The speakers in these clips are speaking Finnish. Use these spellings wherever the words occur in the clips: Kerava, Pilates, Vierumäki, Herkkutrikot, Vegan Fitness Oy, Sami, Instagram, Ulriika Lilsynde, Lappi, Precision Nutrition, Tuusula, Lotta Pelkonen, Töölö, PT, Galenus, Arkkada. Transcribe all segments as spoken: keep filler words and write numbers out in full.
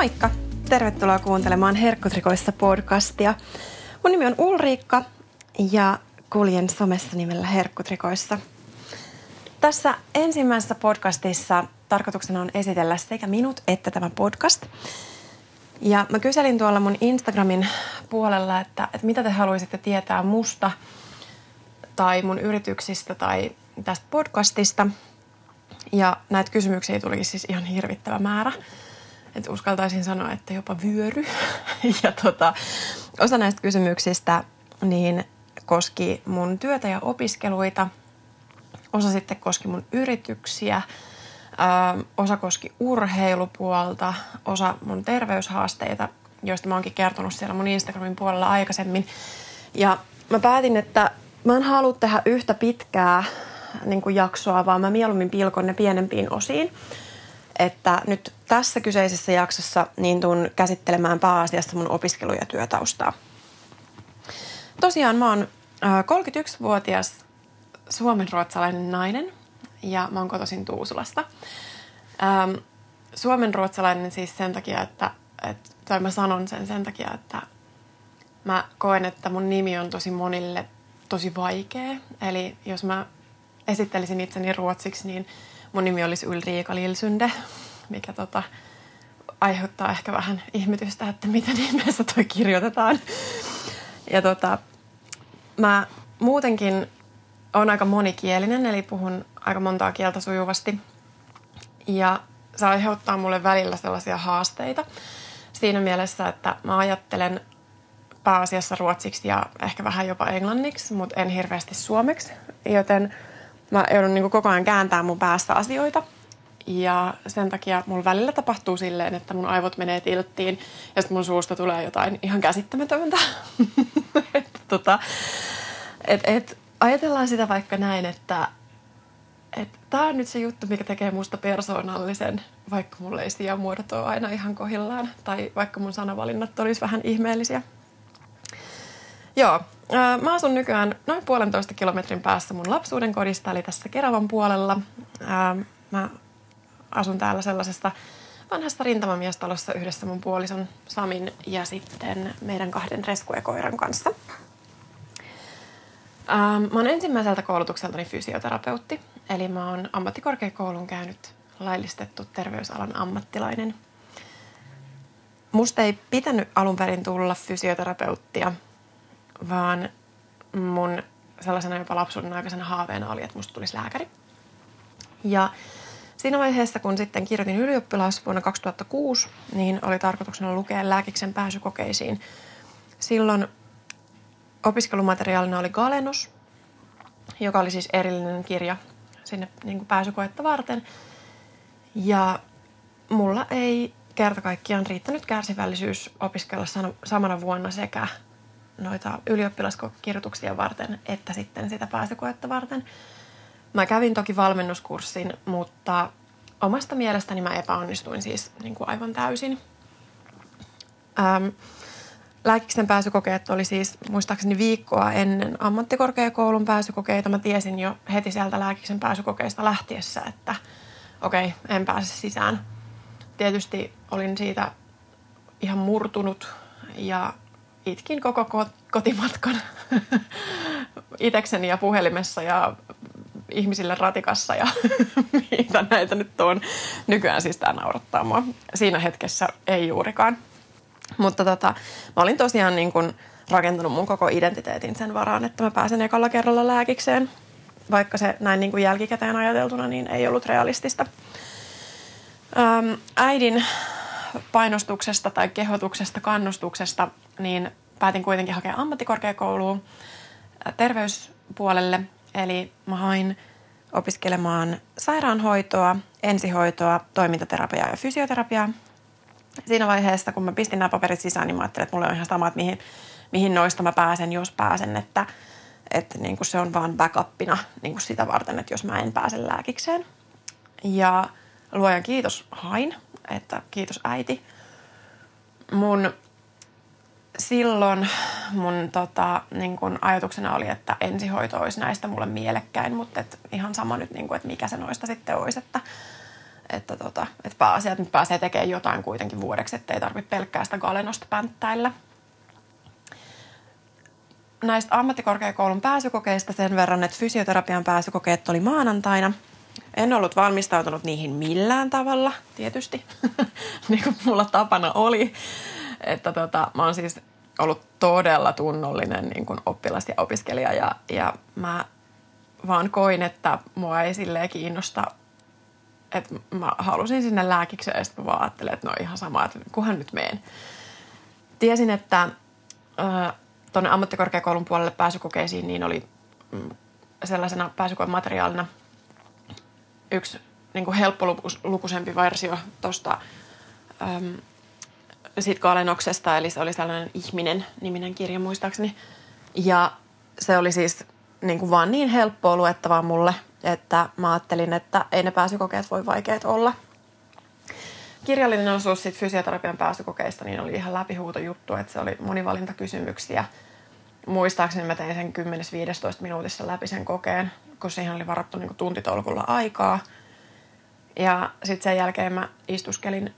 Moikka! Tervetuloa kuuntelemaan Herkkutrikoissa podcastia. Mun nimi on Ulriikka ja kuljen somessa nimellä Herkkutrikoissa. Tässä ensimmäisessä podcastissa tarkoituksena on esitellä sekä minut että tämä podcast. Ja mä kyselin tuolla mun Instagramin puolella, että, että mitä te haluaisitte tietää musta tai mun yrityksistä tai tästä podcastista. Ja näitä kysymyksiä tulikin siis ihan hirvittävä määrä. Et uskaltaisin sanoa, että jopa vyöry. Ja tota, osa näistä kysymyksistä niin koski mun työtä ja opiskeluita. Osa sitten koski mun yrityksiä. Ö, osa koski urheilupuolta. Osa mun terveyshaasteita, joista mä oonkin kertonut siellä mun Instagramin puolella aikaisemmin. Ja mä päätin, että mä en halua tehdä yhtä pitkää niin kuin jaksoa, vaan mä mieluummin pilkon ne pienempiin osiin. Että nyt tässä kyseisessä jaksossa niin tuun käsittelemään pääasiassa mun opiskelu- ja työtaustaa. Tosiaan mä oon kolmekymmentäyksivuotias suomenruotsalainen nainen ja mä oon kotoisin Tuusulasta. Ähm, suomenruotsalainen siis sen takia, että, että, tai mä sanon sen sen takia, että mä koen, että mun nimi on tosi monille tosi vaikea. Eli jos mä esittelisin itseni ruotsiksi, niin mun nimi olisi Ulriika Lilsynde, mikä tota, aiheuttaa ehkä vähän ihmetystä, että miten ihmeessä toi kirjoitetaan. Ja tota, mä muutenkin oon aika monikielinen, eli puhun aika montaa kieltä sujuvasti. Ja se aiheuttaa mulle välillä sellaisia haasteita siinä mielessä, että mä ajattelen pääasiassa ruotsiksi ja ehkä vähän jopa englanniksi, mutta en hirveästi suomeksi, joten mä joudun niin kuin koko ajan kääntämään mun päässä asioita ja sen takia mun välillä tapahtuu silleen, että mun aivot menee tilttiin ja sitten mun suusta tulee jotain ihan käsittämätöntä. et, tota, et, et, ajatellaan sitä vaikka näin, että et, tää on nyt se juttu, mikä tekee musta persoonallisen, vaikka mulla ei sijaan muodot ole aina ihan kohillaan tai vaikka mun sanavalinnat olisi vähän ihmeellisiä. Joo, mä asun nykyään noin puolentoista kilometrin päässä mun lapsuuden kodista, eli tässä Keravan puolella. Mä asun täällä sellaisessa vanhassa rintamamiestalossa yhdessä mun puolison Samin ja sitten meidän kahden reskuekoiran kanssa. Mä oon ensimmäiseltä koulutukseltani fysioterapeutti, eli mä oon ammattikorkeakoulun käynyt laillistettu terveysalan ammattilainen. Musta ei pitänyt alun perin tulla fysioterapeuttia, vaan mun sellaisena jopa lapsuuden aikaisena haaveena oli, että musta tulisi lääkäri. Ja siinä vaiheessa, kun sitten kirjoitin ylioppilas vuonna kaksituhattakuusi, niin oli tarkoituksena lukea lääkiksen pääsykokeisiin. Silloin opiskelumateriaalina oli Galenus, joka oli siis erillinen kirja sinne niin kuin pääsykoetta varten. Ja mulla ei kerta kaikkiaan riittänyt kärsivällisyys opiskella samana vuonna sekä noita ylioppilaskirjoituksia varten, että sitten sitä pääsykoetta varten. Mä kävin toki valmennuskurssin, mutta omasta mielestäni mä epäonnistuin siis niin kuin aivan täysin. Ähm, lääkiksen pääsykokeet oli siis muistaakseni viikkoa ennen ammattikorkeakoulun pääsykokeita. Mä tiesin jo heti sieltä lääkiksen pääsykokeista lähtiessä, että okei, okay, en pääse sisään. Tietysti olin siitä ihan murtunut ja itkin koko kotimatkan itekseni ja puhelimessa ja ihmisille ratikassa ja mitä näitä nyt on. Nykyään siis tämä naurattaa mua. Siinä hetkessä ei juurikaan. Mutta tota, mä olin tosiaan niin kun rakentanut mun koko identiteetin sen varaan, että mä pääsen ekalla kerralla lääkikseen. Vaikka se näin niin kun jälkikäteen ajateltuna niin ei ollut realistista. Öm, äidin painostuksesta tai kehotuksesta, kannustuksesta, niin päätin kuitenkin hakea ammattikorkeakouluun terveyspuolelle. Eli mä hain opiskelemaan sairaanhoitoa, ensihoitoa, toimintaterapiaa ja fysioterapiaa. Siinä vaiheessa, kun mä pistin nämä paperit sisään, niin mä ajattelin, että mulla on ihan sama, että mihin, mihin noista mä pääsen, jos pääsen. Että, että niin kuin se on vaan backupina niin kuin sitä varten, että jos mä en pääse lääkikseen. Ja luojan kiitos hain, että kiitos äiti. Mun silloin mun tota, niin kun ajatuksena oli, että ensihoito olisi näistä mulle mielekkäin, mutta et ihan sama nyt, niin kun, että mikä se noista sitten olisi. Että, Että, tota, että pääasiat nyt pääsee tekemään jotain kuitenkin vuodeksi, ettei tarvitse pelkkää sitä Galenosta pänttäillä. Näistä ammattikorkeakoulun pääsykokeista sen verran, että fysioterapian pääsykokeet oli maanantaina. En ollut valmistautunut niihin millään tavalla, tietysti, niin kuin mulla tapana oli. Että tota, mä oon siis ollut todella tunnollinen niin kuin oppilas ja opiskelija ja, ja mä vaan koin, että mua ei silleen kiinnosta. Että mä halusin sinne lääkikseen ja sitten mä vaan ajattelin, että no ihan sama, että kunhan nyt meen. Tiesin, että äh, tuonne ammattikorkeakoulun puolelle pääsykokeisiin niin oli mm, sellaisena pääsykoemateriaalina yksi niin kuin helppolukuisempi versio tuosta ähm, siitä Galenoksesta. Eli se oli sellainen Ihminen-niminen kirja muistaakseni. Ja se oli siis niin kuin vaan niin helppoa luettavaa mulle, että mä ajattelin, että ei ne pääsykokeet voi vaikeat olla. Kirjallinen osuus siitä fysioterapian pääsykokeista niin oli ihan läpihuutojuttu, että se oli monivalintakysymyksiä. Muistaakseni mä tein sen kymmenestä viiteentoista minuutissa läpi sen kokeen, kun siihen oli varattu niin kuin tuntitolkulla aikaa. Ja sitten sen jälkeen mä istuskelin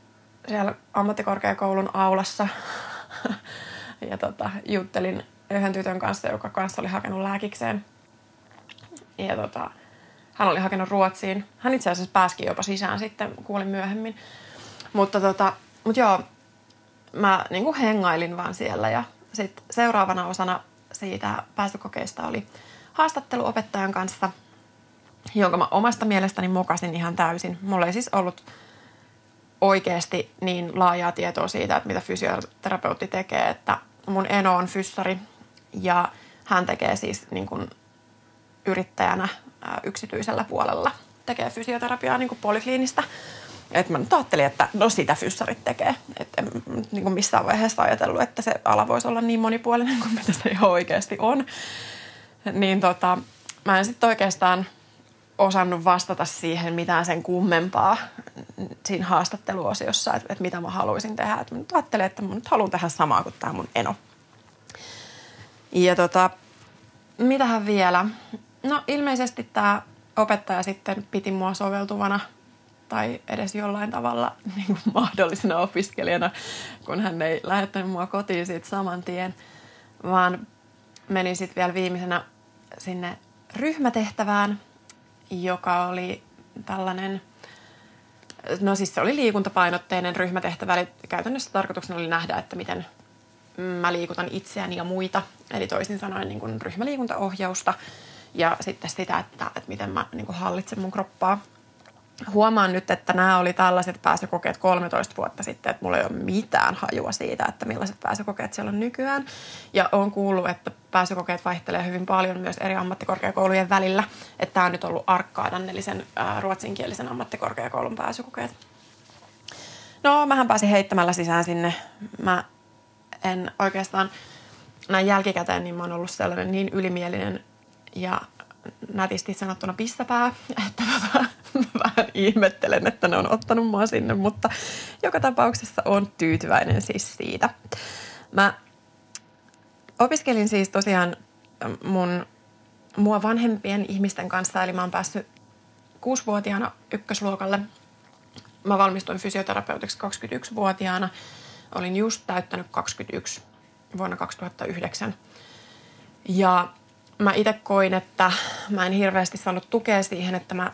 siellä ammattikorkeakoulun aulassa ja tota, juttelin yhden tytön kanssa, joka kanssa oli hakenut lääkikseen. Ja tota... Hän oli hakenut Ruotsiin. Hän itse asiassa pääsikin jopa sisään sitten, kuulin myöhemmin. Mutta tota, mut joo, mä niinku hengailin vaan siellä. Ja sit seuraavana osana siitä pääsykokeista oli haastattelu opettajan kanssa, jonka mä omasta mielestäni mokasin ihan täysin. Mulla ei siis ollut oikeasti niin laajaa tietoa siitä, että mitä fysioterapeutti tekee. Että mun eno on fyssari ja hän tekee siis niin kun yrittäjänä yksityisellä puolella. Tekee fysioterapiaa niin kuin polikliinistä. Et mä nyt ajattelin, että no sitä fyssarit tekee. Et en niin kuin missään vaiheessa ajatellut, että se ala voisi olla niin monipuolinen kuin mitä se ihan oikeasti on. Niin tota, mä en sitten oikeastaan osannut vastata siihen mitään sen kummempaa siinä haastatteluosiossa, että, että mitä mä haluaisin tehdä. Et mä nyt ajattelin, että mä nyt haluan tehdä samaa kuin tää mun eno. Ja tota, mitähän vielä? No ilmeisesti tämä opettaja sitten piti mua soveltuvana tai edes jollain tavalla niin kuin mahdollisena opiskelijana, kun hän ei lähettänyt mua kotiin siitä saman tien, vaan menin sitten vielä viimeisenä sinne ryhmätehtävään, joka oli tällainen, no siis se oli liikuntapainotteinen ryhmätehtävä, eli käytännössä tarkoituksena oli nähdä, että miten mä liikutan itseäni ja muita, eli toisin sanoen niin kuin ryhmäliikuntaohjausta. Ja sitten sitä, että, että miten mä niin kuin hallitsen mun kroppaa. Huomaan nyt, että nämä oli tällaiset pääsykokeet kolmetoista vuotta sitten, että mulla ei ole mitään hajua siitä, että millaiset pääsykokeet siellä on nykyään. Ja olen kuullut, että pääsykokeet vaihtelee hyvin paljon myös eri ammattikorkeakoulujen välillä. Että tämä on nyt ollut Arkkadan, eli sen ää, ruotsinkielisen ammattikorkeakoulun pääsykokeet. No, mähän pääsin heittämällä sisään sinne. Mä en oikeastaan näin jälkikäteen, niin mä oon ollut sellainen niin ylimielinen ja nätisti sanottuna pissapää, että mä vähän ihmettelen, että ne on ottanut mua sinne, mutta joka tapauksessa on tyytyväinen siis siitä. Mä opiskelin siis tosiaan mun, mua vanhempien ihmisten kanssa, eli mä oon päässyt kuusivuotiaana ykkösluokalle. Mä valmistuin fysioterapeutiksi kaksikymmentäyksivuotiaana. Olin just täyttänyt kaksikymmentäyksi vuonna kaksituhattayhdeksän. Ja mä itse koin, että mä en hirveästi saanut tukea siihen, että mä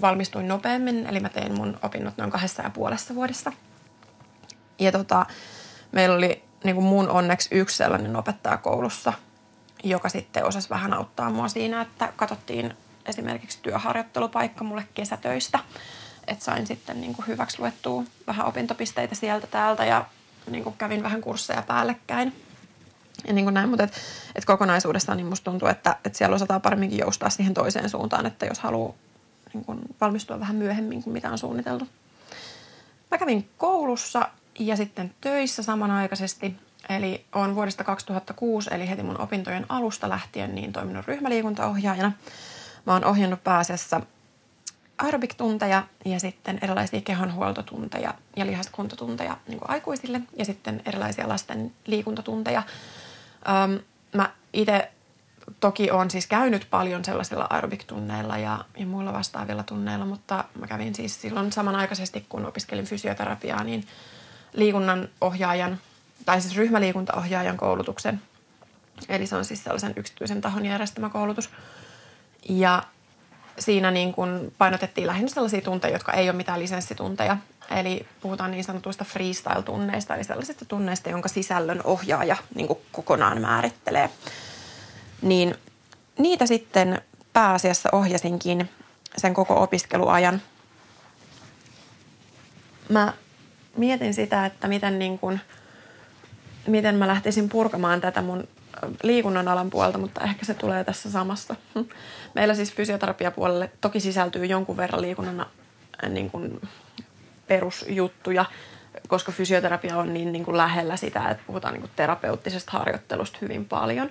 valmistuin nopeammin, eli mä tein mun opinnot noin kahdessa ja puolessa vuodessa. Ja tota, meillä oli niin kuin mun onneksi yksi sellainen opettaja koulussa, joka sitten osasi vähän auttaa mua siinä, että katsottiin esimerkiksi työharjoittelupaikka mulle kesätöistä, että sain sitten niin kuin hyväksi luettua vähän opintopisteitä sieltä täältä ja niin kuin kävin vähän kursseja päällekkäin. Ja niin kuin näin, mutta et, et kokonaisuudessaan niin musta tuntuu, että et siellä osataan paremminkin joustaa siihen toiseen suuntaan, että jos haluaa niin kuin valmistua vähän myöhemmin kuin mitä on suunniteltu. Mä kävin koulussa ja sitten töissä samanaikaisesti, eli olen vuodesta kaksituhattakuusi, eli heti mun opintojen alusta lähtien, niin toiminut ryhmäliikuntaohjaajana. Mä oon ohjannut pääasiassa aerobiktunteja ja sitten erilaisia kehonhuoltotunteja ja lihaskuntotunteja niin kuin aikuisille ja sitten erilaisia lasten liikuntatunteja. Öm, mä itse toki olen siis käynyt paljon sellaisilla aerobic-tunneilla ja, ja muilla vastaavilla tunneilla, mutta mä kävin siis silloin samanaikaisesti, kun opiskelin fysioterapiaa, niin liikunnan ohjaajan, tai siis ryhmäliikuntaohjaajan koulutuksen. Eli se on siis sellaisen yksityisen tahon järjestämä koulutus. Ja siinä niin kuin painotettiin lähinnä sellaisia tunteja, jotka ei ole mitään lisenssitunteja. Eli puhutaan niin sanotuista freestyle-tunneista, eli sellaisista tunneista, jonka sisällön ohjaaja niin kuin kokonaan määrittelee. Niin niitä sitten pääasiassa ohjasinkin sen koko opiskeluajan. Mä mietin sitä, että miten, niin kuin, miten mä lähtisin purkamaan tätä mun liikunnan alan puolta, mutta ehkä se tulee tässä samassa. Meillä siis fysioterapiapuolelle toki sisältyy jonkun verran liikunnan niin kuin perusjuttuja, koska fysioterapia on niin, niin kuin lähellä sitä, että puhutaan niin kuin terapeuttisesta harjoittelusta hyvin paljon.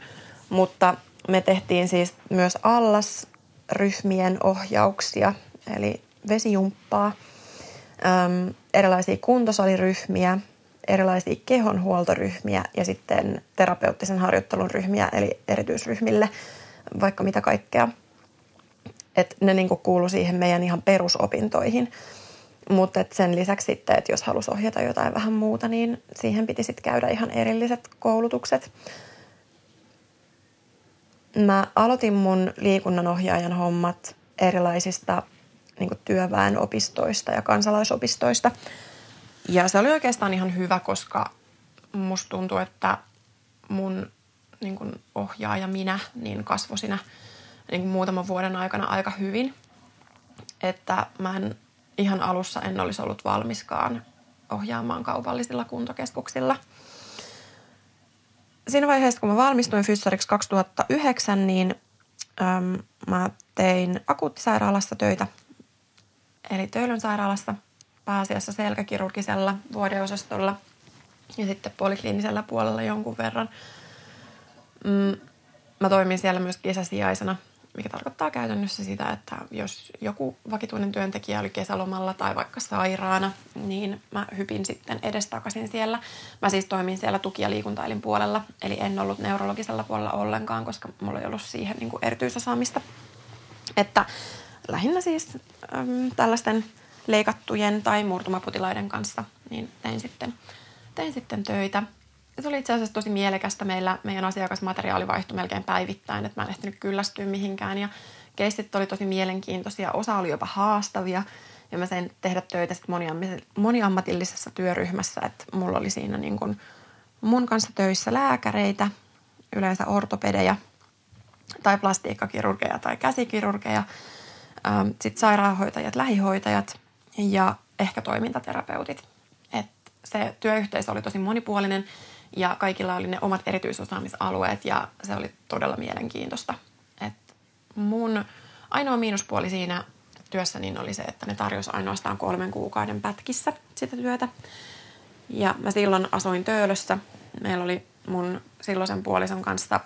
Mutta me tehtiin siis myös allasryhmien ohjauksia, eli vesijumppaa, äm, erilaisia kuntosaliryhmiä, erilaisia kehonhuoltoryhmiä ja sitten terapeuttisen harjoittelun ryhmiä, eli erityisryhmille, vaikka mitä kaikkea. Et ne niinku kuului siihen meidän ihan perusopintoihin. Mutta sen lisäksi sitten, että jos halusi ohjata jotain vähän muuta, niin siihen piti sitten käydä ihan erilliset koulutukset. Mä aloitin mun liikunnanohjaajan hommat erilaisista niin kuin työväenopistoista ja kansalaisopistoista. Ja se oli oikeastaan ihan hyvä, koska musta tuntuu, että mun niin kuin ohjaaja minä niin kasvoi siinä niin kuin muutaman vuoden aikana aika hyvin. Että mä en ihan alussa en olisi ollut valmiskaan ohjaamaan kaupallisilla kuntokeskuksilla. Siinä vaiheessa, kun mä valmistuin fyssariksi kaksituhattayhdeksän, niin äm, mä tein akuuttisairaalassa töitä, eli Töölön sairaalassa, pääasiassa selkäkirurgisella vuodeosastolla ja sitten polikliinisellä puolella jonkun verran. Mm, mä toimin siellä myös kesäsijaisena, mikä tarkoittaa käytännössä sitä, että jos joku vakituinen työntekijä oli kesälomalla tai vaikka sairaana, niin mä hypin sitten edestakaisin siellä. Mä siis toimin siellä tuki- ja liikuntaelin puolella, eli en ollut neurologisella puolella ollenkaan, koska mulla ei ollut siihen niin kuin erityisosaamista. Että lähinnä siis äm, tällaisten leikattujen tai murtumapotilaiden kanssa niin tein sitten, tein sitten töitä. Se oli itse asiassa tosi mielekästä. Meillä meidän asiakasmateriaali vaihtui melkein päivittäin, että mä en ehtinyt kyllästyä mihinkään. Ja keissit oli tosi mielenkiintoisia, osa oli jopa haastavia. Ja mä sain tehdä töitä sit moniammatillisessa työryhmässä, että mulla oli siinä niin kun mun kanssa töissä lääkäreitä, yleensä ortopedejä tai plastiikkakirurgeja tai käsikirurgeja, sitten sairaanhoitajat, lähihoitajat ja ehkä toimintaterapeutit. Et se työyhteisö oli tosi monipuolinen. Ja kaikilla oli ne omat erityisosaamisalueet ja se oli todella mielenkiintoista. Et mun ainoa miinuspuoli siinä työssä niin oli se, että ne tarjosi ainoastaan kolmen kuukauden pätkissä sitä työtä. Ja mä silloin asuin Töölössä. Meillä oli mun silloisen puolison kanssa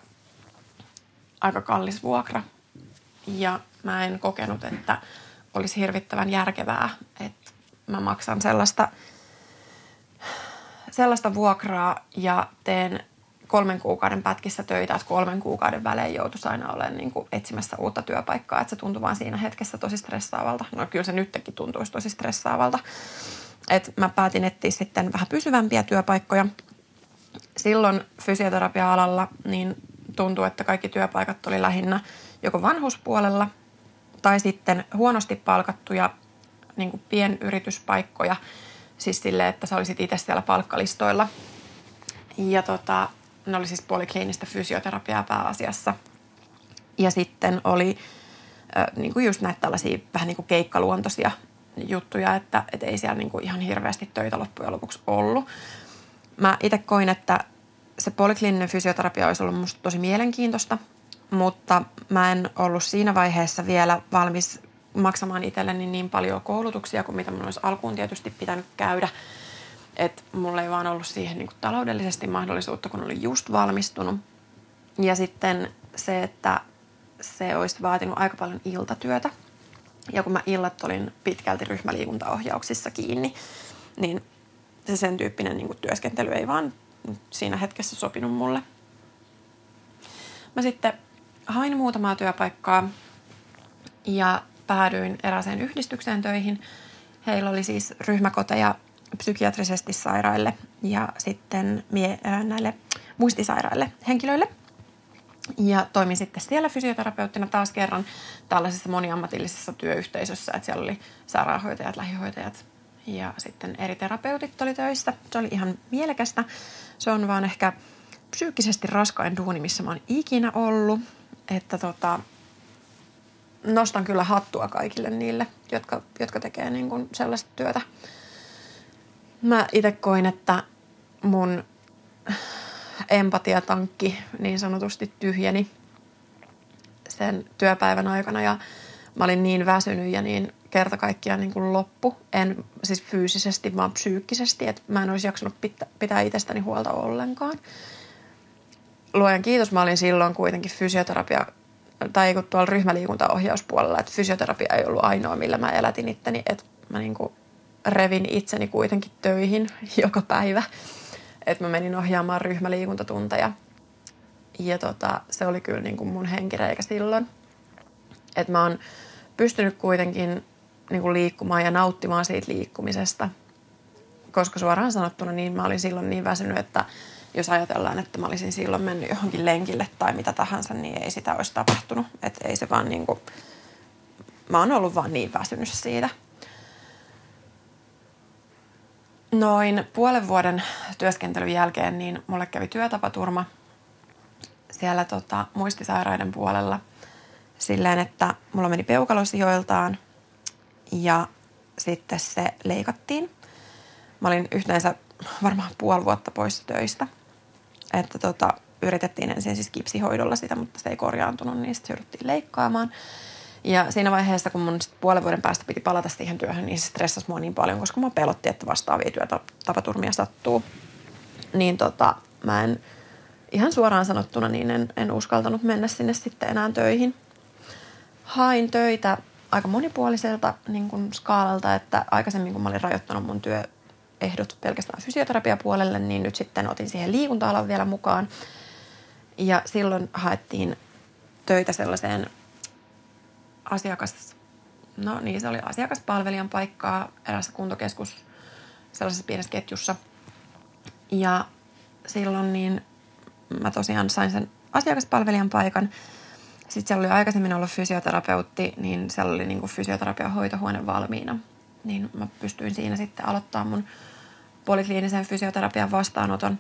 aika kallis vuokra. Ja mä en kokenut, että olisi hirvittävän järkevää, että mä maksan sellaista... sellaista vuokraa ja teen kolmen kuukauden pätkissä töitä, että kolmen kuukauden välein joutuisi aina olemaan niin kuin etsimässä uutta työpaikkaa, että se tuntui vaan siinä hetkessä tosi stressaavalta. No kyllä se nytkin tuntuisi tosi stressaavalta. Et mä päätin etsiä sitten vähän pysyvämpiä työpaikkoja. Silloin fysioterapia-alalla niin tuntui, että kaikki työpaikat oli lähinnä joko vanhuspuolella tai sitten huonosti palkattuja niin kuin pienyrityspaikkoja. Siis silleen, että sä olisit itse siellä palkkalistoilla. Ja tota, ne oli siis polikliinistä fysioterapiaa pääasiassa. Ja sitten oli äh, niinku just näitä tällaisia vähän niinku keikkaluontoisia juttuja, että et ei siellä niinku ihan hirveästi töitä loppujen lopuksi ollut. Mä itse koin, että se polikliininen fysioterapia olisi ollut musta tosi mielenkiintoista, mutta mä en ollut siinä vaiheessa vielä valmis maksamaan itselleni niin paljon koulutuksia kuin mitä minun olisi alkuun tietysti pitänyt käydä. Että mulla ei vaan ollut siihen niin kuin taloudellisesti mahdollisuutta, kun olin just valmistunut. Ja sitten se, että se olisi vaatinut aika paljon iltatyötä. Ja kun mä illat olin pitkälti ryhmäliikuntaohjauksissa kiinni, niin se sen tyyppinen niin kuin työskentely ei vaan siinä hetkessä sopinut mulle. Mä sitten hain muutamaa työpaikkaa ja päädyin erääseen yhdistykseen töihin. Heillä oli siis ryhmäkoteja psykiatrisesti sairaille ja sitten mie- näille muistisairaille henkilöille. Ja toimin sitten siellä fysioterapeuttina taas kerran tällaisessa moniammatillisessa työyhteisössä, että siellä oli sairaanhoitajat, lähihoitajat ja sitten eri terapeutit oli töissä. Se oli ihan mielekästä. Se on vaan ehkä psyykkisesti raskain duuni, missä mä oon ikinä ollut, että tota, nostan kyllä hattua kaikille niille, jotka, jotka tekee niin kuin sellaista työtä. Mä itse koin, että mun empatiatankki niin sanotusti tyhjeni sen työpäivän aikana ja mä olin niin väsynyt ja niin kerta kaikkiaan niin kuin loppu. En siis fyysisesti, vaan psyykkisesti, että mä en olisi jaksanut pitää itsestäni huolta ollenkaan. Luojan kiitos, mä olin silloin kuitenkin fysioterapia, tai tuolla ryhmäliikuntaohjauspuolella, että fysioterapia ei ollut ainoa, millä mä elätin itteni, että mä niin kuin revin itseni kuitenkin töihin joka päivä. Että mä menin ohjaamaan ryhmäliikuntatunteja. Ja tota, se oli kyllä niin kuin mun henkireikä silloin. Että mä oon pystynyt kuitenkin niin kuin liikkumaan ja nauttimaan siitä liikkumisesta. Koska suoraan sanottuna niin mä olin silloin niin väsynyt, että jos ajatellaan, että mä olisin silloin mennyt johonkin lenkille tai mitä tahansa, niin ei sitä olisi tapahtunut. Että ei se vaan niin kuin... Mä oon ollut vaan niin väsynyt siitä. Noin puolen vuoden työskentelyn jälkeen niin mulle kävi työtapaturma siellä tota, muistisairaiden puolella silleen, että mulla meni peukalosijoiltaan ja sitten se leikattiin. Mä olin yhteensä varmaan puoli vuotta pois töistä, että tota, yritettiin ensin siis kipsihoidolla sitä, mutta se ei korjaantunut, niin sitten jouduttiin leikkaamaan. Ja siinä vaiheessa, kun mun puolen vuoden päästä piti palata siihen työhön, niin se stressasi mua niin paljon, koska mä pelotti, että vastaavia työtapaturmia sattuu. Niin tota, mä en ihan suoraan sanottuna, niin en, en uskaltanut mennä sinne sitten enää töihin. Hain töitä aika monipuoliselta niin kuin skaalalta, että aikaisemmin kun mä olin rajoittanut mun työehdot pelkästään fysioterapiapuolelle, niin nyt sitten otin siihen liikunta-alan vielä mukaan. Ja silloin haettiin töitä sellaiseen... asiakas, no niin, se oli asiakaspalvelijan paikkaa eräässä kuntokeskus sellaisessa pienessä ketjussa. Ja silloin niin mä tosiaan sain sen asiakaspalvelijan paikan. Sitten siellä oli aikaisemmin ollut fysioterapeutti, niin siellä oli niin kuin fysioterapian hoitohuone valmiina. Niin mä pystyin siinä sitten aloittaa mun polikliinisen fysioterapian vastaanoton.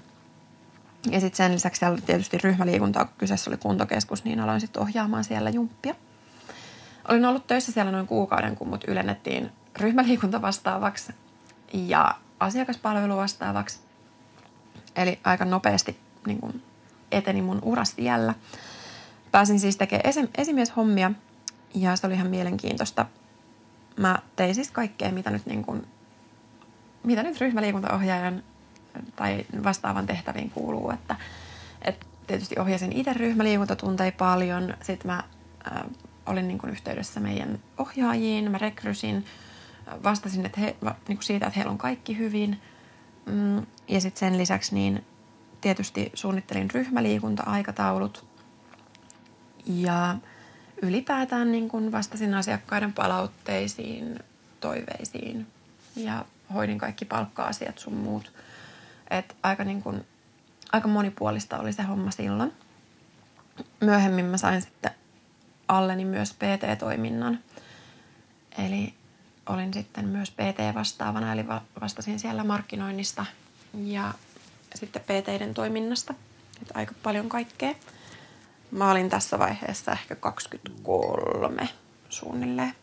Ja sitten sen lisäksi siellä tietysti ryhmäliikuntaa, kun kyseessä oli kuntokeskus, niin aloin sitten ohjaamaan siellä jumppia. Olin ollut töissä siellä noin kuukauden, kun mut ylennettiin ryhmäliikunta vastaavaksi ja asiakaspalvelu vastaavaksi. Eli aika nopeasti niin kun eteni mun urasiällä. Pääsin siis tekemään esi- esimieshommia ja se oli ihan mielenkiintoista. Mä tein siis kaikkea, mitä nyt, niin kun, mitä nyt ryhmäliikuntaohjaajan tai vastaavan tehtäviin kuuluu. Että, et tietysti ohjasin itse ryhmäliikuntatunteja paljon. Sitten mä... Äh, Olin niin kuin yhteydessä meidän ohjaajiin, mä rekrysin, vastasin että he, niin kuin siitä, että heillä on kaikki hyvin. Ja sitten sen lisäksi niin tietysti suunnittelin ryhmäliikunta-aikataulut. Ja ylipäätään niin kuin vastasin asiakkaiden palautteisiin, toiveisiin ja hoidin kaikki palkka-asiat sun muut. Et aika, niin kuin, aika monipuolista oli se homma silloin. Myöhemmin mä sain sitten... alleni myös P T-toiminnan. Eli olin sitten myös P T-vastaavana, eli vastasin siellä markkinoinnista ja sitten P T-den toiminnasta. Että aika paljon kaikkea. Mä olin tässä vaiheessa ehkä kaksikymmentäkolme suunnilleen.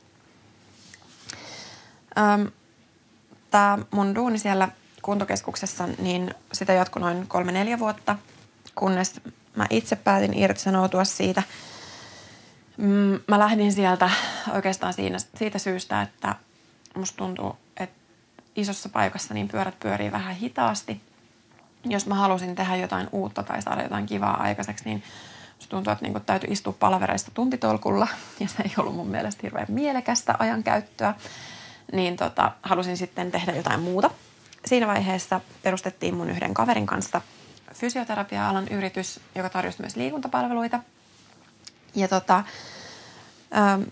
Tää mun duuni siellä kuntokeskuksessa, niin sitä jatkui noin kolme neljä vuotta, kunnes mä itse päätin irtisanoutua siitä. Mä lähdin sieltä oikeastaan siinä, siitä syystä, että musta tuntuu, että isossa paikassa niin pyörät pyörii vähän hitaasti. Jos mä halusin tehdä jotain uutta tai saada jotain kivaa aikaiseksi, niin musta tuntuu, että niin täytyy istua palavereista tuntitolkulla. Ja se ei ollut mun mielestä hirveän mielekästä ajankäyttöä. Niin tota, halusin sitten tehdä jotain muuta. Siinä vaiheessa perustettiin mun yhden kaverin kanssa fysioterapia-alan yritys, joka tarjosi myös liikuntapalveluita. Ja tota, ähm,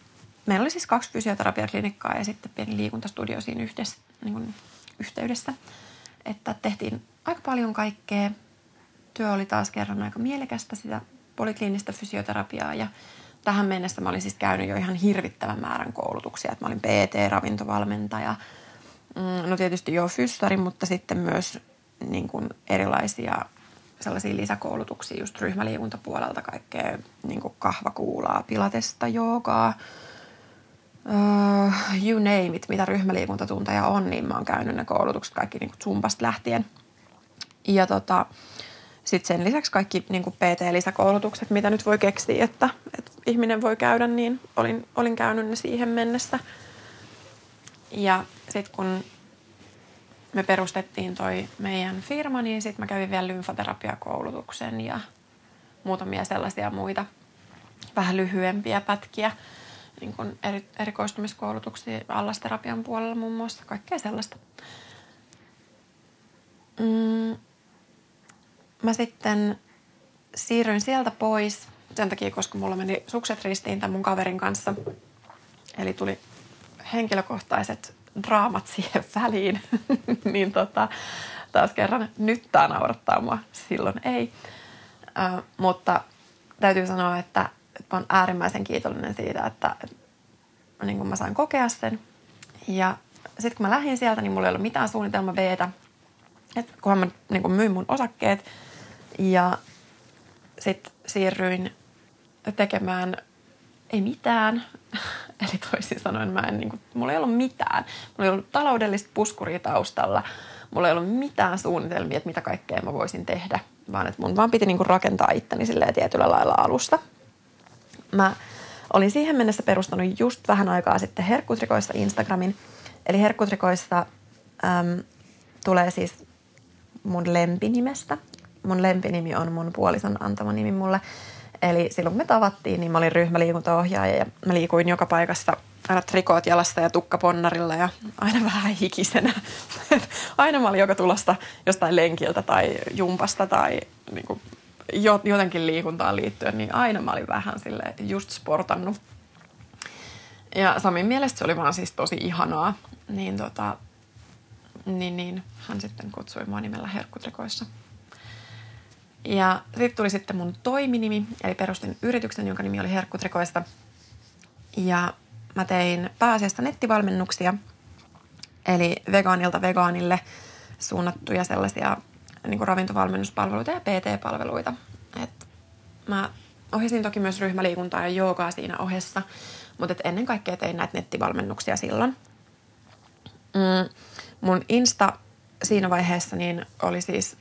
meillä oli siis kaksi fysioterapiaklinikkaa ja sitten pieni liikuntastudio siinä yhdessä, niin kuin yhteydessä. Että tehtiin aika paljon kaikkea. Työ oli taas kerran aika mielekästä, sitä polikliinistä fysioterapiaa. Ja tähän mennessä mä olin siis käynyt jo ihan hirvittävän määrän koulutuksia. Että mä olin P T-ravintovalmentaja. No tietysti joo fyssari, mutta sitten myös niin kuin erilaisia sellaisia lisäkoulutuksia just ryhmäliikuntapuolelta, kaikkea niin kuin kahvakuulaa, pilatesta, joogaa, uh, you name it, mitä ryhmäliikuntatunteja on, niin mä oon käynyt ne koulutukset kaikki niin kuin zumpasta lähtien. Ja tota, sitten sen lisäksi kaikki niin kuin P T-lisäkoulutukset, mitä nyt voi keksiä, että, että ihminen voi käydä, niin olin, olin käynyt ne siihen mennessä. Ja sitten kun me perustettiin toi meidän firma, niin sitten mä kävin vielä lymfoterapiakoulutuksen ja muutamia sellaisia muita vähän lyhyempiä pätkiä, niin kuin eri, erikoistumiskoulutuksia allasterapian puolella muun muassa, kaikkea sellaista. Mm, mä sitten siirryin sieltä pois sen takia, koska mulla meni sukset ristiin tämän mun kaverin kanssa, eli tuli henkilökohtaiset draamat siihen väliin, niin tota, taas kerran nyt tää naurattaa mua, silloin ei. Ö, mutta täytyy sanoa, että, että olen äärimmäisen kiitollinen siitä, että, että niin kun mä sain kokea sen. Ja sitten kun mä lähdin sieltä, niin mulla ei ollut mitään suunnitelma B:tä, että kunhan mä niin kun myin mun osakkeet ja sitten siirryin tekemään ei mitään. Eli toisin sanoen, mä en, niin kuin, mulla ei ollut mitään. Mulla ei ollut taloudellista puskuria taustalla. Mulla ei ollut mitään suunnitelmia, että mitä kaikkea mä voisin tehdä. Vaan että mun vaan piti niin kuin rakentaa itteni silleen tietyllä lailla alusta. Mä olin siihen mennessä perustanut just vähän aikaa sitten Herkkutrikoissa Instagramin. Eli Herkkutrikoissa äm, tulee siis mun lempinimestä. Mun lempinimi on mun puolison antama nimi mulle. Eli silloin kun me tavattiin, niin mä olin ryhmäliikuntaohjaaja ja mä liikuin joka paikassa aina trikoot jalassa ja tukkaponnarilla ja aina vähän hikisenä. Aina mä olin joka tulossa jostain lenkiltä tai jumpasta tai niin kuin jotenkin liikuntaan liittyen, niin aina mä olin vähän silleen just sportannut. Ja Samin mielestä se oli vaan siis tosi ihanaa, niin, tota, niin, niin hän sitten kutsui mua nimellä Herkkutrikoissa. Ja sitten tuli sitten mun toiminimi, eli perustin yrityksen, jonka nimi oli Herkkutrikoista. Ja mä tein pääasiassa nettivalmennuksia, eli vegaanilta vegaanille suunnattuja sellaisia niin kuin ravintovalmennuspalveluita ja P T-palveluita. Et mä ohjasin toki myös ryhmäliikuntaa ja joogaa siinä ohessa, mutta et ennen kaikkea tein näitä nettivalmennuksia silloin. Mm, mun Insta siinä vaiheessa niin oli siis...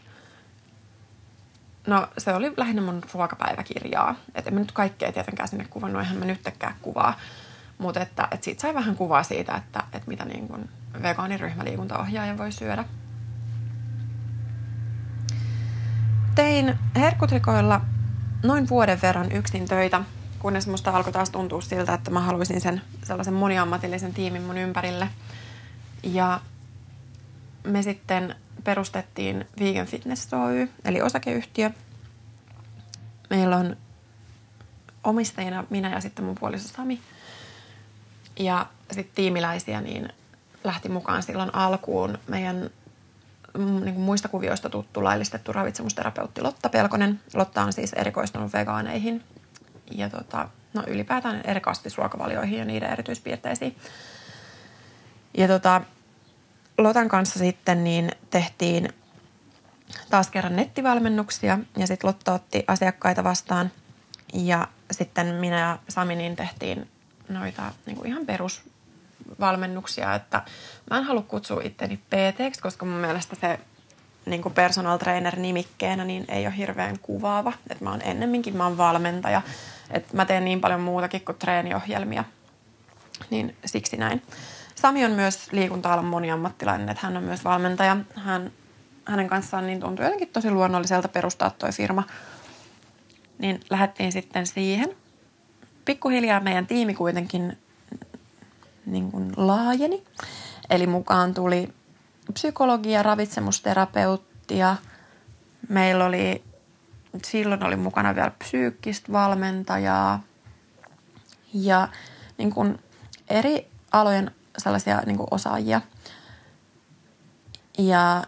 No se oli lähinnä mun ruokapäiväkirjaa. Että en mä nyt kaikkea tietenkään sinne kuvannut, eihän mä nyttekään kuvaa. Mutta että, että siitä sai vähän kuvaa siitä, että, että mitä niin kuin vegaaniryhmäliikuntaohjaaja voi syödä. Tein Herkkutrikoilla noin vuoden verran yksin töitä, kunnes musta alkoi taas tuntua siltä, että mä haluaisin sen sellaisen moniammatillisen tiimin mun ympärille. Ja me sitten... perustettiin Vegan Fitness Oy, eli osakeyhtiö. Meillä on omistajina minä ja sitten mun puoliso Sami. Ja sitten tiimiläisiä niin lähti mukaan silloin alkuun meidän niin kuin muista kuvioista tuttu laillistettu ravitsemusterapeutti Lotta Pelkonen. Lotta on siis erikoistunut vegaaneihin ja tota, no ylipäätään eri kasvisruokavalioihin ja niiden erityispiirteisiin. Ja tota... Lotan kanssa sitten niin tehtiin taas kerran nettivalmennuksia ja sitten Lotta otti asiakkaita vastaan ja sitten minä ja Sami niin tehtiin noita niin kuin ihan perusvalmennuksia, että mä en halua kutsua itteni P T:ksi, koska mun mielestä se niin kuin personal trainer -nimikkeenä niin ei ole hirveän kuvaava, että mä oon ennemminkin, mä oon valmentaja, että mä teen niin paljon muutakin kuin treeniohjelmia, niin siksi näin. Sami on myös liikunta-alan moniammattilainen, että hän on myös valmentaja. Hän, hänen kanssaan niin tuntui jotenkin tosi luonnolliselta perustaa toi firma. Niin lähdettiin sitten siihen. Pikkuhiljaa meidän tiimi kuitenkin niin kuin laajeni. Eli mukaan tuli psykologia, ravitsemusterapeuttia. Meillä oli, silloin oli mukana vielä psyykkistä valmentajaa, ja niin kuin eri alojen sellaisia niin kuin osaajia. Ja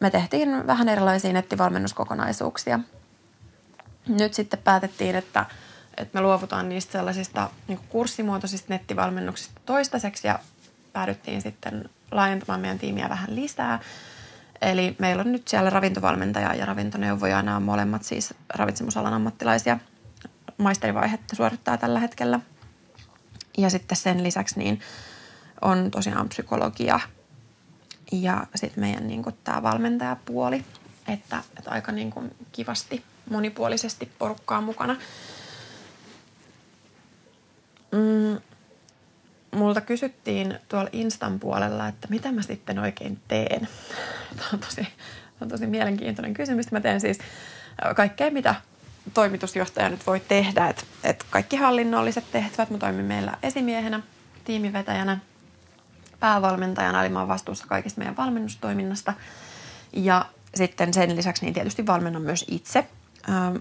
me tehtiin vähän erilaisia nettivalmennuskokonaisuuksia. Nyt sitten päätettiin, että, että me luovutaan niistä sellaisista niin kuin kurssimuotoisista nettivalmennuksista toistaiseksi ja päädyttiin sitten laajentamaan meidän tiimiä vähän lisää. Eli meillä on nyt siellä ravintovalmentaja ja ravintoneuvoja. Nämä molemmat siis ravitsemusalan ammattilaisia. Maisterivaihetta suorittaa tällä hetkellä. Ja sitten sen lisäksi niin on tosiaan psykologia ja sitten meidän niin kuin, tämä valmentajapuoli. Että, että aika niin kuin, kivasti, monipuolisesti porukkaa mukana. Mm. Multa kysyttiin tuolla Instan puolella, että mitä mä sitten oikein teen. Tämä on tosi, tämä on tosi mielenkiintoinen kysymys. Mä teen siis kaikkea, mitä toimitusjohtaja nyt voi tehdä. Et, et kaikki hallinnolliset tehtävät. Mä toimin meillä esimiehenä, tiimivetäjänä, päävalmentajana. Eli mä oon vastuussa kaikista meidän valmennustoiminnasta. Ja sitten sen lisäksi niin tietysti valmennan myös itse.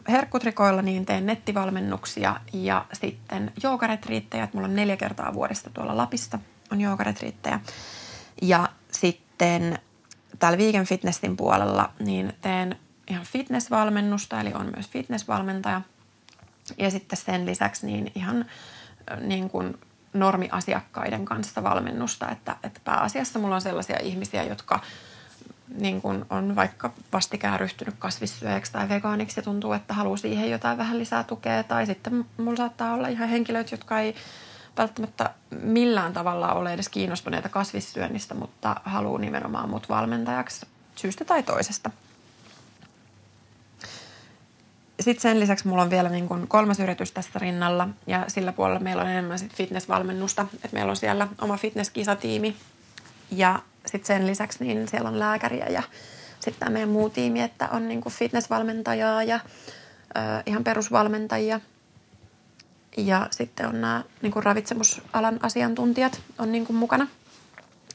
Herkkutrikoilla niin teen nettivalmennuksia ja sitten joogaretriittejä. Mulla on neljä kertaa vuodessa tuolla Lapissa on joogaretriittejä. Ja sitten täällä Vegan Fitnessin puolella niin teen ihan fitnessvalmennusta, eli on myös fitnessvalmentaja. Ja sitten sen lisäksi niin ihan niin kuin normiasiakkaiden kanssa valmennusta, että, että pääasiassa mulla on sellaisia ihmisiä, jotka niin kun on vaikka vastikään ryhtynyt kasvissyöjäksi tai vegaaniksi ja tuntuu, että haluaa siihen jotain vähän lisää tukea. Tai sitten mulla saattaa olla ihan henkilöitä, jotka ei välttämättä millään tavalla ole edes kiinnostuneita kasvissyönnistä, mutta haluaa nimenomaan mut valmentajaksi syystä tai toisesta. Sitten sen lisäksi mulla on vielä niin kun kolmas yritys tässä rinnalla ja sillä puolella meillä on enemmän sit fitnessvalmennusta. Et meillä on siellä oma fitnesskisatiimi ja sitten sen lisäksi niin siellä on lääkäriä ja sitten tämä meidän muu tiimi, että on niinku fitnessvalmentajaa ja ö, ihan perusvalmentajia. Ja sitten on nämä niinku ravitsemusalan asiantuntijat on niinku mukana.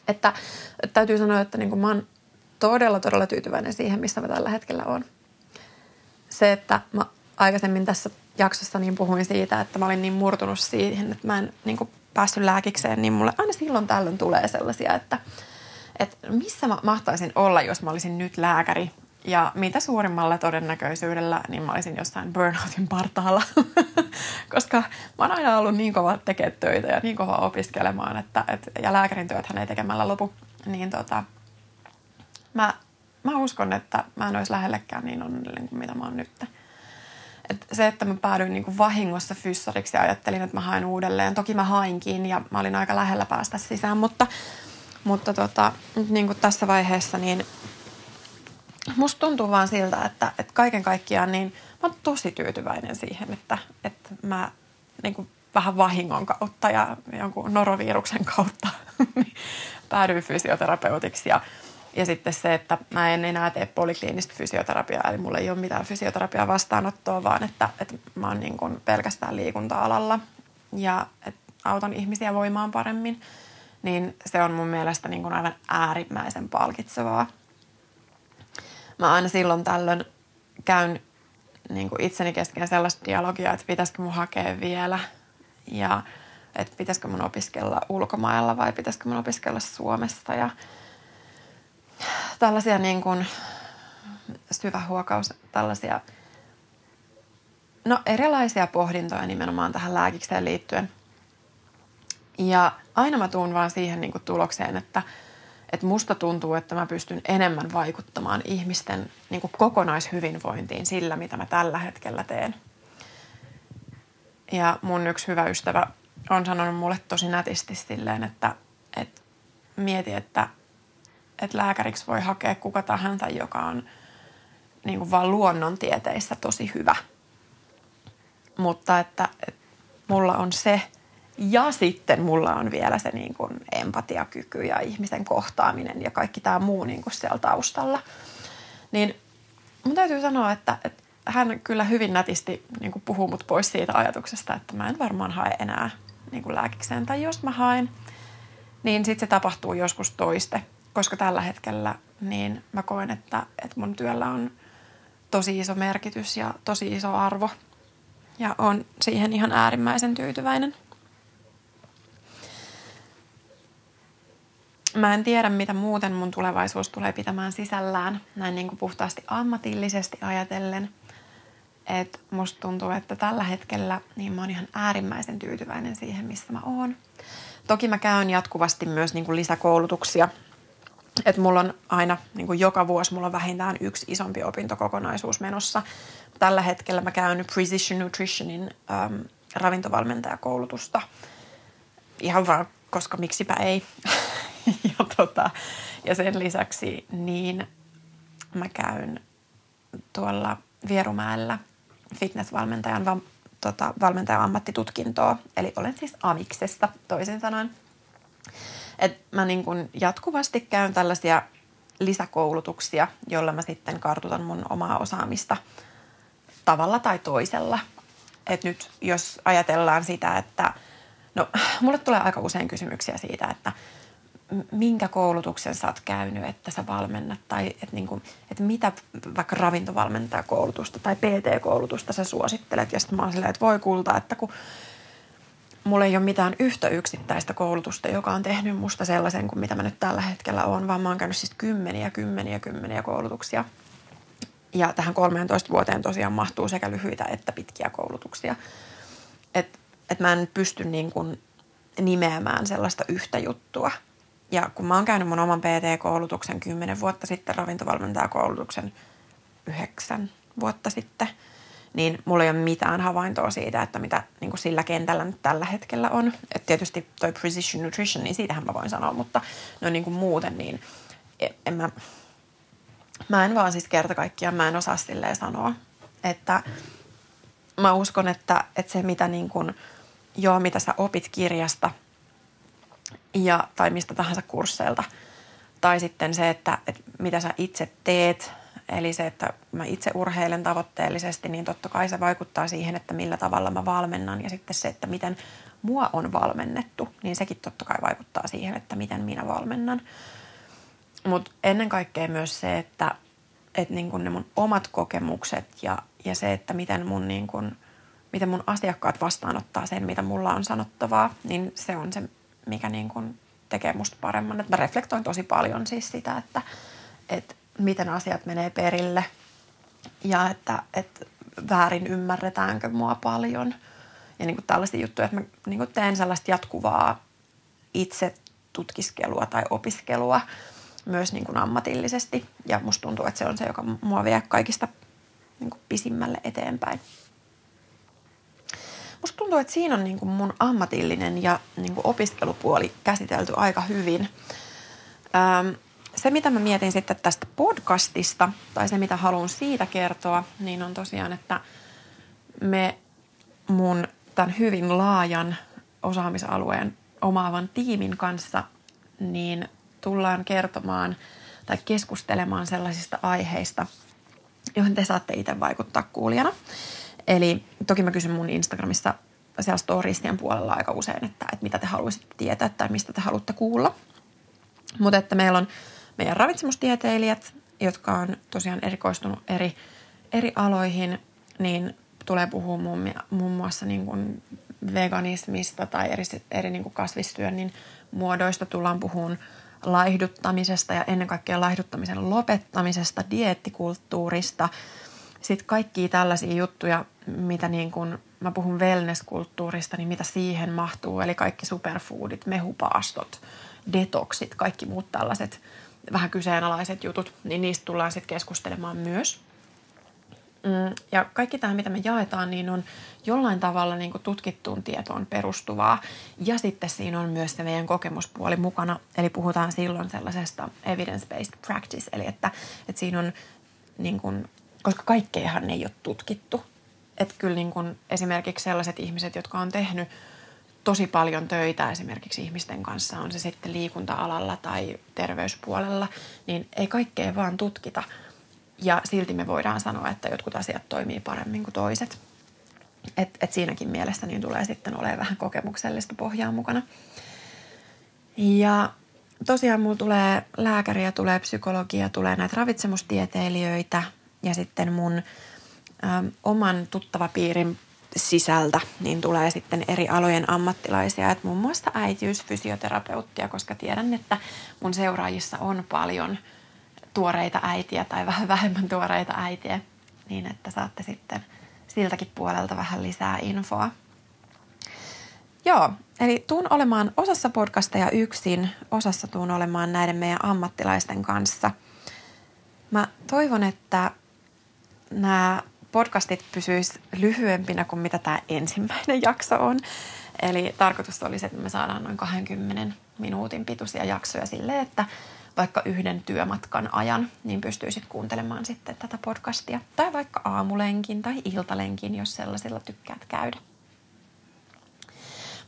Että, että täytyy sanoa, että niinku mä oon todella, todella tyytyväinen siihen, missä mä tällä hetkellä oon. Se, että mä aikaisemmin tässä jaksossa niin puhuin siitä, että mä olin niin murtunut siihen, että mä en niinku päässyt lääkikseen, niin mulle aina silloin tällöin tulee sellaisia, että että missä mä mahtaisin olla, jos mä olisin nyt lääkäri. Ja mitä suurimmalla todennäköisyydellä, niin mä olisin jossain burnoutin partaalla. Koska mä oon aina ollut niin kova tekemään töitä ja niin kova opiskelemaan, että, et, ja lääkärin työthän ei tekemällä lopu. Niin tota, mä, mä uskon, että mä en olisi lähellekään niin onnellinen kuin mitä mä oon nyt. Et se, että mä päädyin niinku vahingossa fyssariksi ja ajattelin, että mä haen uudelleen. Toki mä hainkin ja mä olin aika lähellä päästä sisään, mutta... Mutta tota, niin kuin tässä vaiheessa, niin musta tuntuu vaan siltä, että, että kaiken kaikkiaan niin mä oon tosi tyytyväinen siihen, että, että mä niin kuin vähän vahingon kautta ja jonkun noroviruksen kautta päädyin fysioterapeutiksi. Ja, ja sitten se, että mä en enää tee polikliinistä fysioterapiaa, eli mulla ei ole mitään fysioterapiaa vastaanottoa, vaan että, että mä oon niin kuin pelkästään liikunta-alalla ja että autan ihmisiä voimaan paremmin. Niin se on mun mielestä niin kuin aivan äärimmäisen palkitsevaa. Mä aina silloin tällöin käyn niin kuin itseni kesken sellaista dialogia, että pitäisikö mun hakea vielä ja että pitäisikö mun opiskella ulkomailla vai pitäisikö mun opiskella Suomessa. Ja tällaisia niin kuin syvähuokaus, tällaisia no erilaisia pohdintoja nimenomaan tähän lääkikseen liittyen. Ja aina mä tuun vaan siihen niin kuin tulokseen, että, että musta tuntuu, että mä pystyn enemmän vaikuttamaan ihmisten niin kuin kokonaishyvinvointiin sillä, mitä mä tällä hetkellä teen. Ja mun yksi hyvä ystävä on sanonut mulle tosi nätisti silleen, että, että mieti, että, että lääkäriksi voi hakea kuka tahansa, joka on niin kuin vaan luonnontieteissä tosi hyvä. Mutta että, että mulla on se... Ja sitten mulla on vielä se niin kuin empatiakyky ja ihmisen kohtaaminen ja kaikki tämä muu niin kuin siellä taustalla. Niin mun täytyy sanoa, että, että hän kyllä hyvin nätisti niin kuin puhuu mut pois siitä ajatuksesta, että mä en varmaan hae enää niin kuin lääkikseen. Tai jos mä haen, niin sitten se tapahtuu joskus toiste. Koska tällä hetkellä niin mä koen, että, että mun työllä on tosi iso merkitys ja tosi iso arvo. ja olen siihen ihan äärimmäisen tyytyväinen. Mä en tiedä, mitä muuten mun tulevaisuus tulee pitämään sisällään, näin niin kuin puhtaasti ammatillisesti ajatellen. Et musta tuntuu, että tällä hetkellä niin mä oon ihan äärimmäisen tyytyväinen siihen, missä mä oon. Toki mä käyn jatkuvasti myös niin kuin lisäkoulutuksia. Et mulla on aina, niin kuin joka vuosi, mulla on vähintään yksi isompi opintokokonaisuus menossa. Tällä hetkellä mä käyn Precision Nutritionin ähm, ravintovalmentajakoulutusta. Ihan vaan, koska miksipä ei. Ja, tota, ja sen lisäksi niin mä käyn tuolla Vierumäellä fitnessvalmentajan va, tota, valmentaja-ammattitutkintoa. Eli olen siis amiksessa, toisin sanoen. Et mä niin kun jatkuvasti käyn tällaisia lisäkoulutuksia, joilla mä sitten kartutan mun omaa osaamista tavalla tai toisella. Et nyt jos ajatellaan sitä, että no mulle tulee aika usein kysymyksiä siitä, että minkä koulutuksen sä oot käynyt, että sä valmennat, tai että niinku, et mitä vaikka ravintovalmentajakoulutusta tai P T-koulutusta sä suosittelet. Ja sitten mä oon silleen, että voi kulta, että kun mulla ei ole mitään yhtä yksittäistä koulutusta, joka on tehnyt musta sellaisen kuin mitä mä nyt tällä hetkellä oon, vaan mä oon käynyt siis kymmeniä, kymmeniä, kymmeniä koulutuksia. Ja tähän kolmeentoista vuoteen tosiaan mahtuu sekä lyhyitä että pitkiä koulutuksia. Että et mä en pysty niinku nimeämään sellaista yhtä juttua. Ja kun mä oon käynyt mun oman P T-koulutuksen kymmenen vuotta sitten, ravintovalmentajakoulutuksen yhdeksän vuotta sitten, niin mulla ei ole mitään havaintoa siitä, että mitä niin kuin sillä kentällä nyt tällä hetkellä on. Et tietysti toi Precision Nutrition, niin siitähän mä voin sanoa, mutta no niin kuin muuten, niin en mä, mä en vaan siis kerta kaikkiaan, mä en osaa silleen sanoa. Että mä uskon, että, että se mitä niin kuin, joo, mitä sä opit kirjasta, ja, tai mistä tahansa kursseilta. Tai sitten se, että, että mitä sä itse teet. Eli se, että mä itse urheilen tavoitteellisesti, niin totta kai se vaikuttaa siihen, että millä tavalla mä valmennan. Ja sitten se, että miten mua on valmennettu, niin sekin totta kai vaikuttaa siihen, että miten minä valmennan. Mutta ennen kaikkea myös se, että, että niin kun ne mun omat kokemukset ja, ja se, että miten mun, niin kun, miten mun asiakkaat vastaanottaa sen, mitä mulla on sanottavaa, niin se on se, mikä niin kuin tekee musta paremman. Et mä reflektoin tosi paljon siis sitä, että, että miten asiat menee perille ja että, että väärin ymmärretäänkö mua paljon. Ja niin kuin tällaisia juttuja, että mä niin kuin teen sellaista jatkuvaa itse tutkiskelua tai opiskelua myös niin kuin ammatillisesti. Ja musta tuntuu, että se on se, joka mua vie kaikista niin kuin pisimmälle eteenpäin. Musta tuntuu, että siinä on niin kuin mun ammatillinen ja niin kuin opiskelupuoli käsitelty aika hyvin. Öö, se, mitä mä mietin sitten tästä podcastista, tai se, mitä haluan siitä kertoa, niin on tosiaan, että me mun tämän hyvin laajan osaamisalueen omaavan tiimin kanssa niin tullaan kertomaan tai keskustelemaan sellaisista aiheista, joihin te saatte itse vaikuttaa kuulijana. Eli toki mä kysyn mun Instagramissa siellä storistien puolella aika usein, että, että mitä te haluaisitte tietää tai mistä te haluatte kuulla. Mutta että meillä on meidän ravitsemustieteilijät, jotka on tosiaan erikoistunut eri, eri aloihin, niin tulee puhua muun, muun muassa niin kuin veganismista tai eri, eri niin kuin kasvisyönnin muodoista. Tullaan puhumaan laihduttamisesta ja ennen kaikkea laihduttamisen lopettamisesta, dieettikulttuurista. Sitten kaikkia tällaisia juttuja, mitä niin kun mä puhun wellness-kulttuurista, niin mitä siihen mahtuu. Eli kaikki superfoodit, mehupaastot, detoksit, kaikki muut tällaiset vähän kyseenalaiset jutut, niin niistä tullaan sitten keskustelemaan myös. Ja kaikki tämä, mitä me jaetaan, niin on jollain tavalla niin kun tutkittuun tietoon perustuvaa. Ja sitten siinä on myös se meidän kokemuspuoli mukana. Eli puhutaan silloin sellaisesta evidence-based practice, eli että, että siinä on niin kun, koska kaikkeihan ei ole tutkittu. Että kyllä niin kun esimerkiksi sellaiset ihmiset, jotka on tehnyt tosi paljon töitä esimerkiksi ihmisten kanssa, on se sitten liikunta-alalla tai terveyspuolella, niin ei kaikkea vaan tutkita. Ja silti me voidaan sanoa, että jotkut asiat toimii paremmin kuin toiset. Että et siinäkin mielessä niin tulee sitten olemaan vähän kokemuksellista pohjaa mukana. Ja tosiaan mulla tulee lääkäriä, tulee psykologia, tulee näitä ravitsemustieteilijöitä. Ja sitten mun ö, oman tuttavapiirin sisältä, niin tulee sitten eri alojen ammattilaisia, että muun muassa äitiysfysioterapeuttia, koska tiedän, että mun seuraajissa on paljon tuoreita äitiä tai vähän vähemmän tuoreita äitiä, niin että saatte sitten siltäkin puolelta vähän lisää infoa. Joo, eli tuun olemaan osassa podcasteja yksin, osassa tuun olemaan näiden meidän ammattilaisten kanssa. Mä toivon, että nämä podcastit pysyis lyhyempinä kuin mitä tämä ensimmäinen jakso on. Eli tarkoitus olisi, että me saadaan noin kahdenkymmenen minuutin pituisia jaksoja silleen, että vaikka yhden työmatkan ajan, niin pystyisit kuuntelemaan sitten tätä podcastia. Tai vaikka aamulenkin tai iltalenkin, jos sellaisilla tykkäät käydä.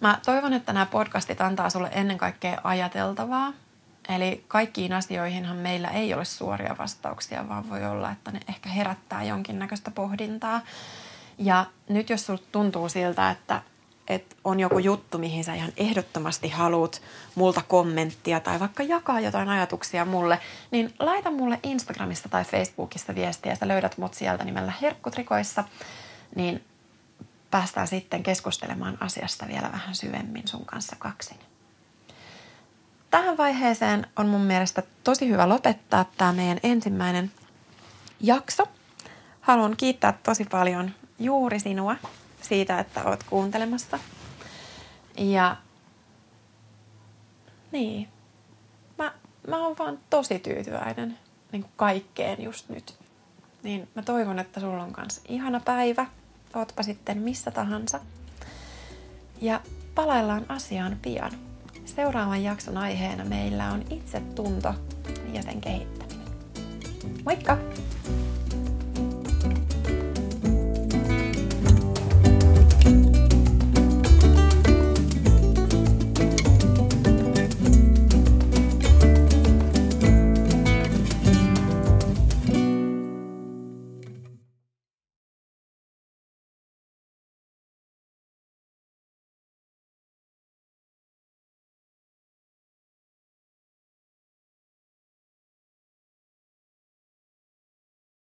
Mä toivon, että nämä podcastit antaa sulle ennen kaikkea ajateltavaa. Eli kaikkiin asioihinhan meillä ei ole suoria vastauksia, vaan voi olla, että ne ehkä herättää jonkinnäköistä pohdintaa. Ja nyt jos sulle tuntuu siltä, että, että on joku juttu, mihin sä ihan ehdottomasti haluat multa kommenttia tai vaikka jakaa jotain ajatuksia mulle, niin laita mulle Instagramissa tai Facebookissa viestiä. Sä löydät mut sieltä nimellä Herkkutrikoissa, niin päästään sitten keskustelemaan asiasta vielä vähän syvemmin sun kanssa kaksin. Tähän vaiheeseen on mun mielestä tosi hyvä lopettaa tämä meidän ensimmäinen jakso. Haluan kiittää tosi paljon juuri sinua siitä, että oot kuuntelemassa. Ja niin, mä, mä oon vaan tosi tyytyväinen niin kuin kaikkeen just nyt. Niin mä toivon, että sulla on kans ihana päivä, ootpa sitten missä tahansa. Ja palaillaan asiaan pian. Seuraavan jakson aiheena meillä on itsetunto ja sen kehittäminen. Moikka!